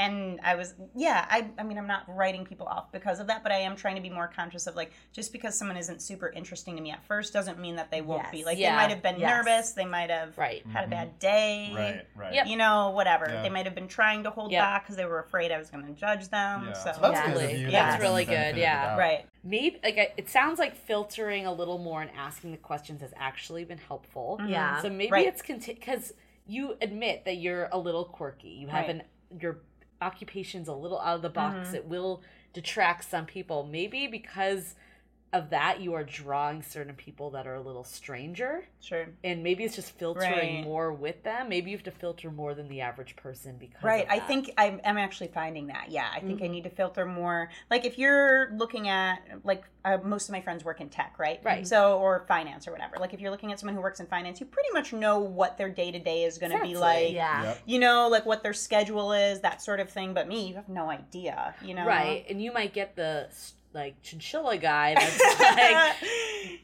And I was, I mean, I'm not writing people off because of that, but I am trying to be more conscious of, like, just because someone isn't super interesting to me at first doesn't mean that they won't be. Like, they might have been nervous. They might have had a bad day. You know, whatever. They might have been trying to hold back because they were afraid I was going to judge them. So that's really good. Maybe, like, it sounds like filtering a little more and asking the questions has actually been helpful. So maybe it's because you admit that you're a little quirky. You have your occupation's a little out of the box. It will detract some people. Maybe because of that, you are drawing certain people that are a little stranger. And maybe it's just filtering more with them. Maybe you have to filter more than the average person because of that. I think I'm actually finding that. I think I need to filter more. Like, if you're looking at, like, most of my friends work in tech, right? So, or finance or whatever. Like, if you're looking at someone who works in finance, you pretty much know what their day-to-day is going to be like. You know, like, what their schedule is, that sort of thing. But me, you have no idea, you know? And you might get the like chinchilla guy that's like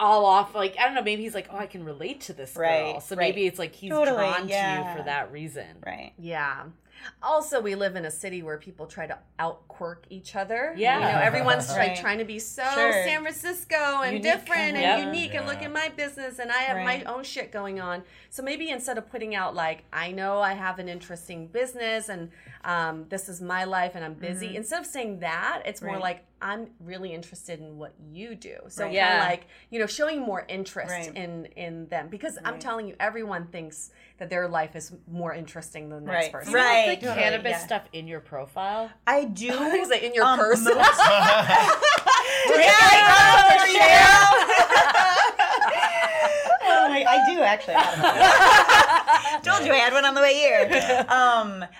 all off, like, I don't know, maybe he's like, oh, I can relate to this girl, so maybe it's like he's drawn to you for that reason. Also, we live in a city where people try to out quirk each other. You know, everyone's like trying to be so San Francisco and different and unique and look at my business and I have my own shit going on. So maybe instead of putting out like, I know I have an interesting business and this is my life and I'm busy, instead of saying that, it's more like, I'm really interested in what you do. So kind of like, you know, showing more interest in them, because I'm telling you, everyone thinks that their life is more interesting than the next person. Right. You have the cannabis stuff in your profile? I do. Is it in your purse? I do actually. Told you I had one on the way here.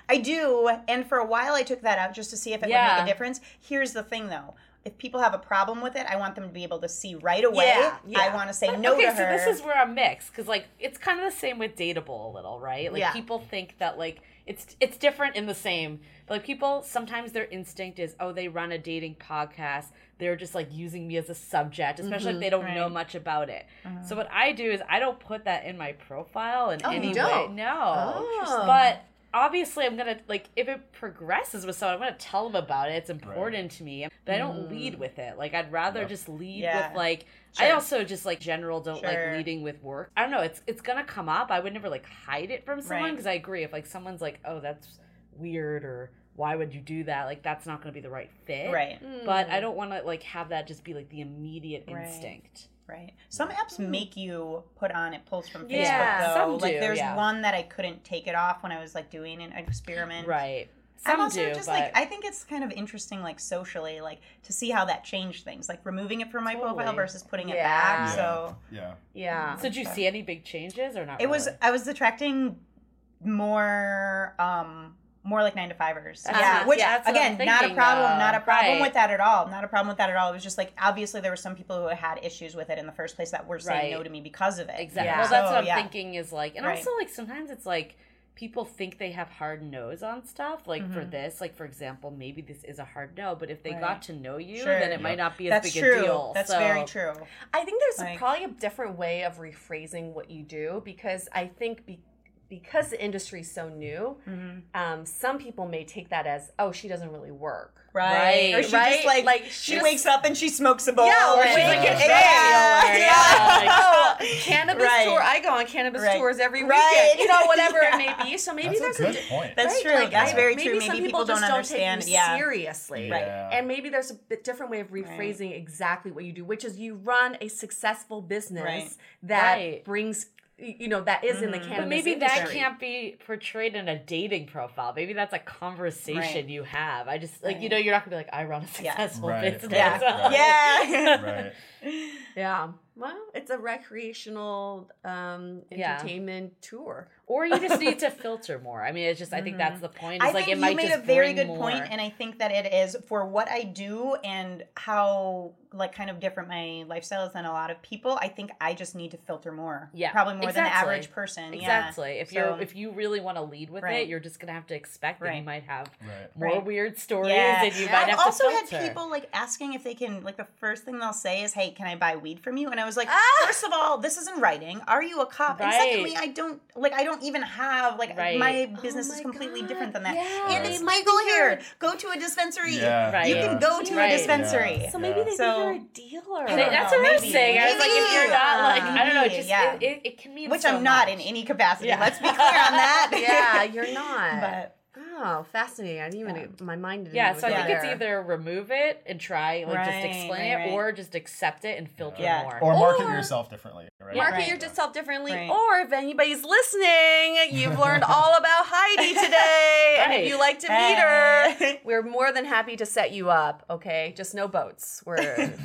I do, and for a while I took that out just to see if it would make a difference. Here's the thing, though. If people have a problem with it, I want them to be able to see right away. I want to say no to her. Okay, so this is where I'm mixed, because, like, it's kind of the same with Dateable a little, right? Like, people think that, like, it's different in the same. But, like, people, sometimes their instinct is, oh, they run a dating podcast. They're just, like, using me as a subject, especially if they don't know much about it. So what I do is I don't put that in my profile in any way. No. Oh. But obviously, I'm going to, like, if it progresses with someone, I'm going to tell them about it. It's important to me. But I don't lead with it. Like, I'd rather just lead with, like, I also just, like, general don't like leading with work. I don't know. It's going to come up. I would never, like, hide it from someone, because I agree. If, like, someone's like, oh, that's weird, or why would you do that? Like, that's not going to be the right fit. But I don't want to, like, have that just be, like, the immediate instinct. Some apps make you put on it pulls from Facebook, though. Some do, like, there's one that I couldn't take it off when I was, like, doing an experiment. Some I'm also do, just, but like, I think it's kind of interesting, like, socially, like, to see how that changed things. Like, removing it from my profile versus putting it back, so. So did you see any big changes or not? It was, I was attracting more like 9-to-5ers. Which, again, not a problem with that at all. Not a problem with that at all. It was just, like, obviously there were some people who had issues with it in the first place that were saying no to me because of it. Well, that's what I'm thinking is, like, and also, like, sometimes it's, like, people think they have hard no's on stuff. Like, for this, like, for example, maybe this is a hard no, but if they got to know you, then it might not be as big a deal. That's very true. I think there's, like, probably a different way of rephrasing what you do, because I think because the industry is so new, some people may take that as, oh, she doesn't really work. Right. Or she just like she just wakes up and she smokes a bowl. Yeah, or she's like, it's like, oh, cannabis tour. I go on cannabis tours every weekend. You know, whatever it may be. So maybe that's there's a good point. That's true. Like, that's very true. Maybe some people just don't take you seriously. Right. And maybe there's a bit different way of rephrasing exactly what you do, which is you run a successful business that brings, you know, that is in the cannabis. But maybe industry. That can't be portrayed in a dating profile. Maybe that's a conversation you have. I just like, you know, you're not gonna be like, I run a successful business. Well, it's a recreational entertainment tour. Or you just need to filter more. I mean, it's just, I think that's the point. It's I think it might just bring more. You made a very good point, and I think that it is for what I do and how, like, kind of different my lifestyle is than a lot of people. I think I just need to filter more. Yeah. Probably more than the average person. Exactly. Yeah. If you really want to lead with it, you're just going to have to expect that you might have more weird stories and you might have to filter. I've also had people, like, asking if they can, like, the first thing they'll say is, hey, can I buy weed from you? And I was like, first of all, this is in writing. Are you a cop? And secondly, I don't even have, like, my business is completely different than that. Yeah. And it's legal here. Go to a dispensary. Yeah. Right. You can go to a dispensary. Yeah. So maybe they think you're a dealer. That's what I was saying. I was like, if you're not, like, I don't know. Just, it can mean which I'm not in any capacity. Yeah. Let's be clear on that. You're not. But. Oh, fascinating. I didn't even, my mind didn't even I think it's either remove it and try, like, just explain it, or just accept it and filter more. Or market yourself differently. Right? Market yourself differently. Right. Or if anybody's listening, you've learned all about Heidi today. And if you like to meet her, we're more than happy to set you up, okay? Just no boats. We're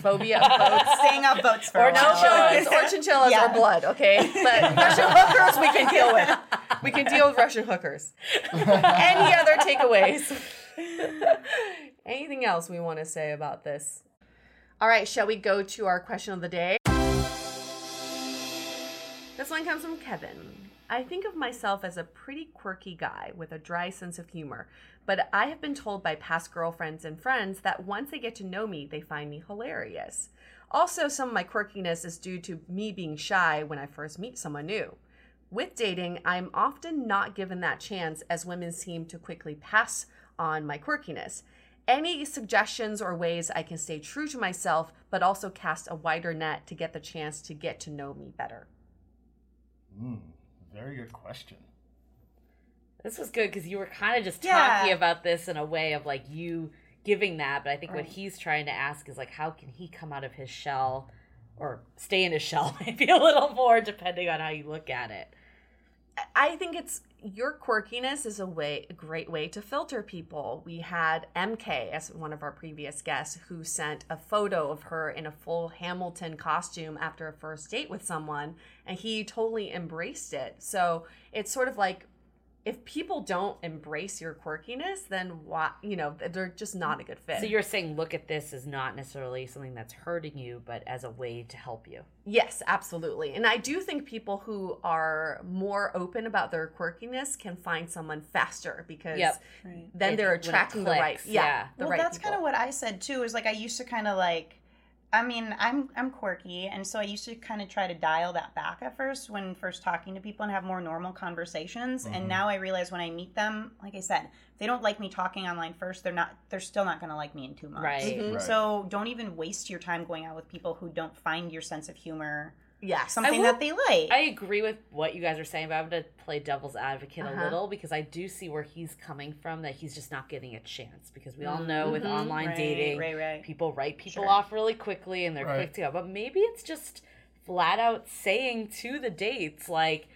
phobia of boats. Staying off boats for or a while. No boats, or chinchillas, or blood, okay? But Russian hookers we can deal with. We can deal with Russian hookers. Any other takeaways? Anything else we want to say about this? All right, shall we go to our question of the day? This one comes from Kevin. I think of myself as a pretty quirky guy with a dry sense of humor, but I have been told by past girlfriends and friends that once they get to know me, they find me hilarious. Also, some of my quirkiness is due to me being shy when I first meet someone new. With dating, I'm often not given that chance as women seem to quickly pass on my quirkiness. Any suggestions or ways I can stay true to myself, but also cast a wider net to get the chance to get to know me better? Very good question. This was good because you were kind of just talking about this in a way of, like, you giving that, but I think what he's trying to ask is, like, how can he come out of his shell or stay in his shell maybe a little more depending on how you look at it. I think it's your quirkiness is a great way to filter people. We had MK as one of our previous guests who sent a photo of her in a full Hamilton costume after a first date with someone, and he totally embraced it. So it's sort of like, if people don't embrace your quirkiness, then why, you know, they're just not a good fit. So you're saying look at this as not necessarily something that's hurting you, but as a way to help you. Yes, absolutely. And I do think people who are more open about their quirkiness can find someone faster because then they're attracting the right people. Well, that's kind of what I said too, is like I used to kind of like, I mean, I'm quirky, and so I used to kind of try to dial that back at first when first talking to people and have more normal conversations. And now I realize when I meet them, like I said, if they don't like me talking online first, they're still not going to like me in 2 months. Right. So don't even waste your time going out with people who don't find your sense of humor something that they like. I agree with what you guys are saying, but I'm going to play devil's advocate a little because I do see where he's coming from, that he's just not getting a chance because we all know with online dating, people write people off really quickly and they're quick to go. But maybe it's just flat out saying to the dates, like,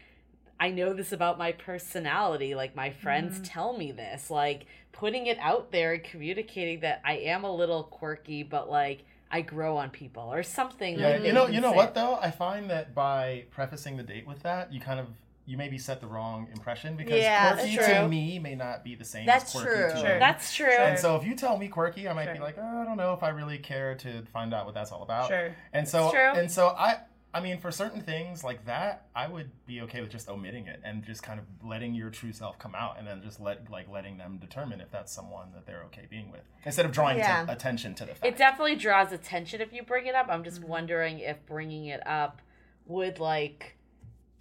I know this about my personality. Like, my friends tell me this. Like, putting it out there and communicating that I am a little quirky, but, like, I grow on people or something. Yeah, like you know what though? I find that by prefacing the date with that, you maybe set the wrong impression because quirky to me may not be the same as quirky to you. That's true. And so if you tell me quirky, I might be like, oh, I don't know if I really care to find out what that's all about. And so I mean, for certain things like that, I would be okay with just omitting it and just kind of letting your true self come out, and then just letting them determine if that's someone that they're okay being with, instead of drawing attention to the fact. It definitely draws attention if you bring it up. I'm just wondering if bringing it up would, like,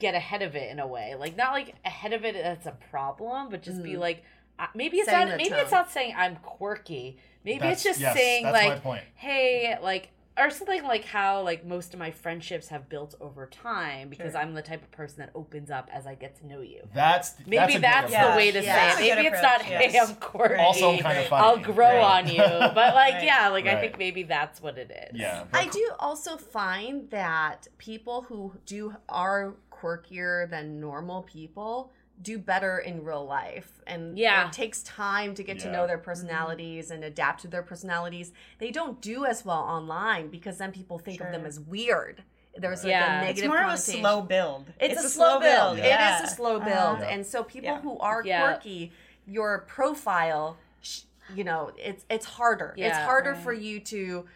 get ahead of it in a way. Like, not like ahead of it that's a problem, but just be like, maybe it's not, maybe it's not saying I'm quirky. Maybe it's just saying like, hey, like, or something like how like most of my friendships have built over time because I'm the type of person that opens up as I get to know you. That's the way to say it. Maybe it's not, hey, I'm quirky. Also kind of funny. I'll grow on you. But like, I think maybe that's what it is. Yeah. I do also find that people who are quirkier than normal people do better in real life, and it takes time to get to know their personalities and adapt to their personalities. They don't do as well online because then people think of them as weird. There's like a negative connotation. It's more of a slow build. It's a slow build. Yeah. It is a slow build. And so people who are quirky, your profile, you know, it's harder. Yeah. It's harder for you to...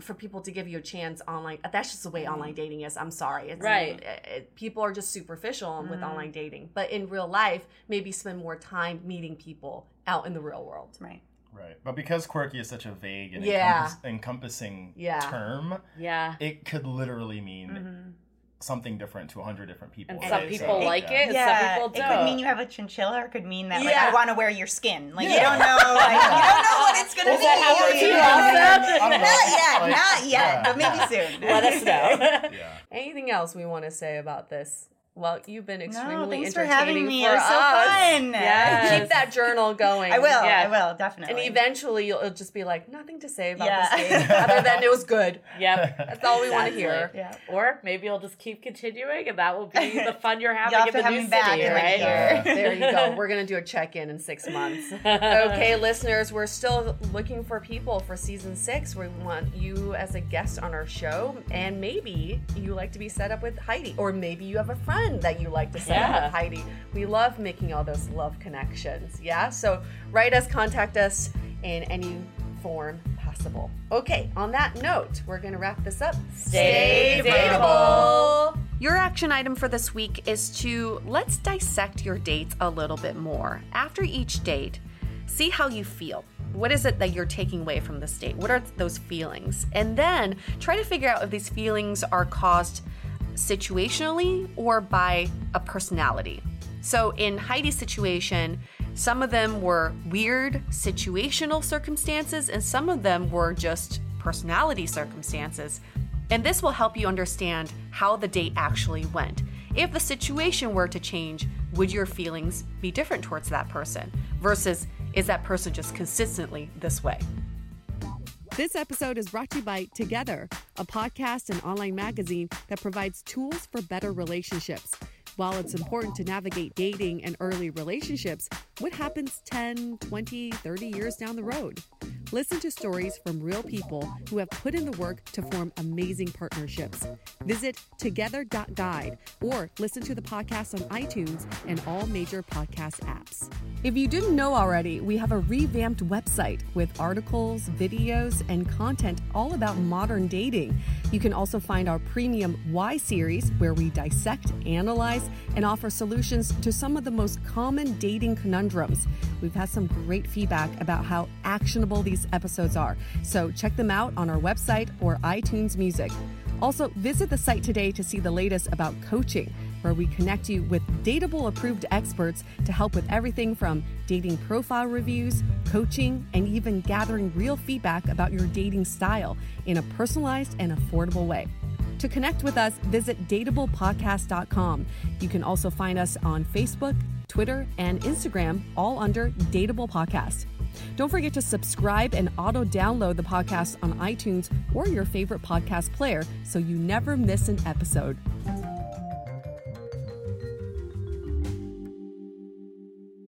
for people to give you a chance online. That's just the way online dating is. I'm sorry. It's people are just superficial with online dating. But in real life, maybe spend more time meeting people out in the real world. Right. But because quirky is such a vague and encompassing term, it could literally mean something different to 100 different people. And some people like it, and some people don't. It could mean you have a chinchilla. It could mean that, like, I want to wear your skin. Like, you don't know. Like, you don't know what it's going to be. Not yet. But maybe soon. Let us know. Anything else we want to say about this? Well, you've been extremely entertaining for us. Thanks for having me. It was so fun. Yes. Keep that journal going. I will. Yeah. I will, definitely. And eventually, it'll just be like, nothing to say about this game other than it was good. Yep. That's all we want to hear. Yeah. Or maybe you'll just keep continuing, and that will be the fun you're having in the new city, back right? There you go. We're going to do a check-in in 6 months. Okay, listeners, we're still looking for people for season 6. We want you as a guest on our show, and maybe you like to be set up with Heidi, or maybe you have a friend that you like to say with Heidi. We love making all those love connections. So write us, contact us in any form possible. Okay, on that note, we're going to wrap this up. Stay dateable. Your action item for this week is to let's dissect your dates a little bit more. After each date, see how you feel. What is it that you're taking away from this date? What are those feelings? And then try to figure out if these feelings are caused situationally or by a personality. So in Heidi's situation, some of them were weird situational circumstances and some of them were just personality circumstances. And this will help you understand how the date actually went. If the situation were to change, would your feelings be different towards that person? Versus, is that person just consistently this way? This episode is brought to you by Together, a podcast and online magazine that provides tools for better relationships. While it's important to navigate dating and early relationships, what happens 10, 20, 30 years down the road? Listen to stories from real people who have put in the work to form amazing partnerships. Visit together.guide or listen to the podcast on iTunes and all major podcast apps. If you didn't know already, we have a revamped website with articles, videos, and content all about modern dating. You can also find our premium Why series where we dissect, analyze, and offer solutions to some of the most common dating conundrums. We've had some great feedback about how actionable these episodes are. So check them out on our website or iTunes Music. Also, visit the site today to see the latest about coaching, where we connect you with Dateable-approved experts to help with everything from dating profile reviews, coaching, and even gathering real feedback about your dating style in a personalized and affordable way. To connect with us, visit dateablepodcast.com. You can also find us on Facebook, Twitter, and Instagram, all under Dateable Podcast. Don't forget to subscribe and auto-download the podcast on iTunes or your favorite podcast player so you never miss an episode.